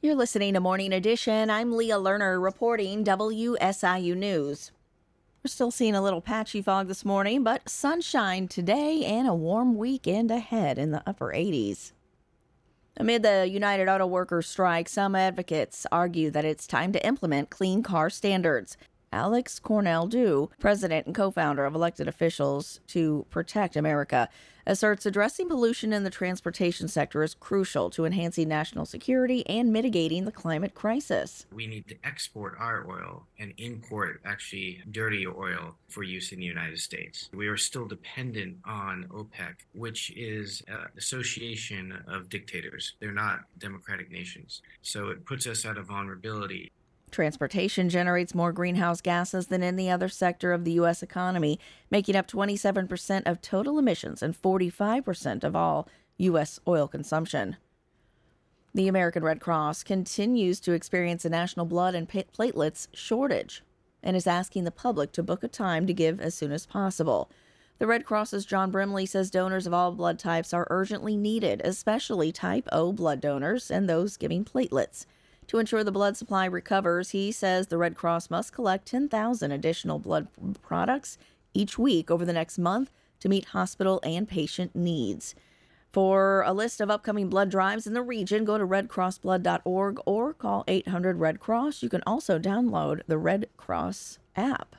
You're listening to Morning Edition. I'm Leah Lerner reporting WSIU News. We're still seeing a little patchy fog this morning, but sunshine today and a warm weekend ahead in the upper 80s. Amid the United Auto Workers strike, some advocates argue that it's time to implement clean car standards. Alex Cornell Dieu, president and co-founder of Elected Officials to Protect America, asserts addressing pollution in the transportation sector is crucial to enhancing national security and mitigating the climate crisis. We need to export our oil and import actually dirty oil for use in the United States. We are still dependent on OPEC, which is an association of dictators. They're not democratic nations. So it puts us out of vulnerability. Transportation generates more greenhouse gases than any other sector of the U.S. economy, making up 27% of total emissions and 45% of all U.S. oil consumption. The American Red Cross continues to experience a national blood and platelets shortage and is asking the public to book a time to give as soon as possible. The Red Cross's John Brimley says donors of all blood types are urgently needed, especially type O blood donors and those giving platelets. To ensure the blood supply recovers, he says the Red Cross must collect 10,000 additional blood products each week over the next month to meet hospital and patient needs. For a list of upcoming blood drives in the region, go to redcrossblood.org or call 800-RED-CROSS. You can also download the Red Cross app.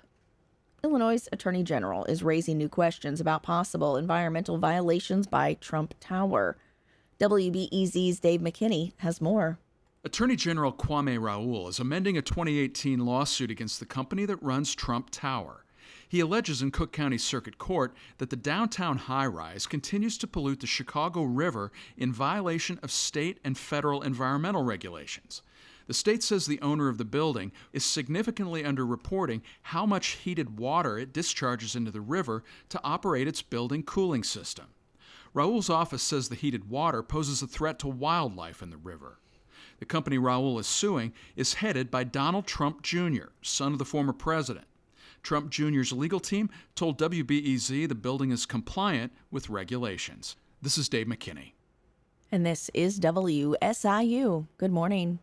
Illinois' Attorney General is raising new questions about possible environmental violations by Trump Tower. WBEZ's Dave McKinney has more. Attorney General Kwame Raoul is amending a 2018 lawsuit against the company that runs Trump Tower. He alleges in Cook County Circuit Court that the downtown high-rise continues to pollute the Chicago River in violation of state and federal environmental regulations. The state says the owner of the building is significantly underreporting how much heated water it discharges into the river to operate its building cooling system. Raoul's office says the heated water poses a threat to wildlife in the river. The company Raoul is suing is headed by Donald Trump Jr., son of the former president. Trump Jr.'s legal team told WBEZ the building is compliant with regulations. This is Dave McKinney. And this is WSIU. Good morning.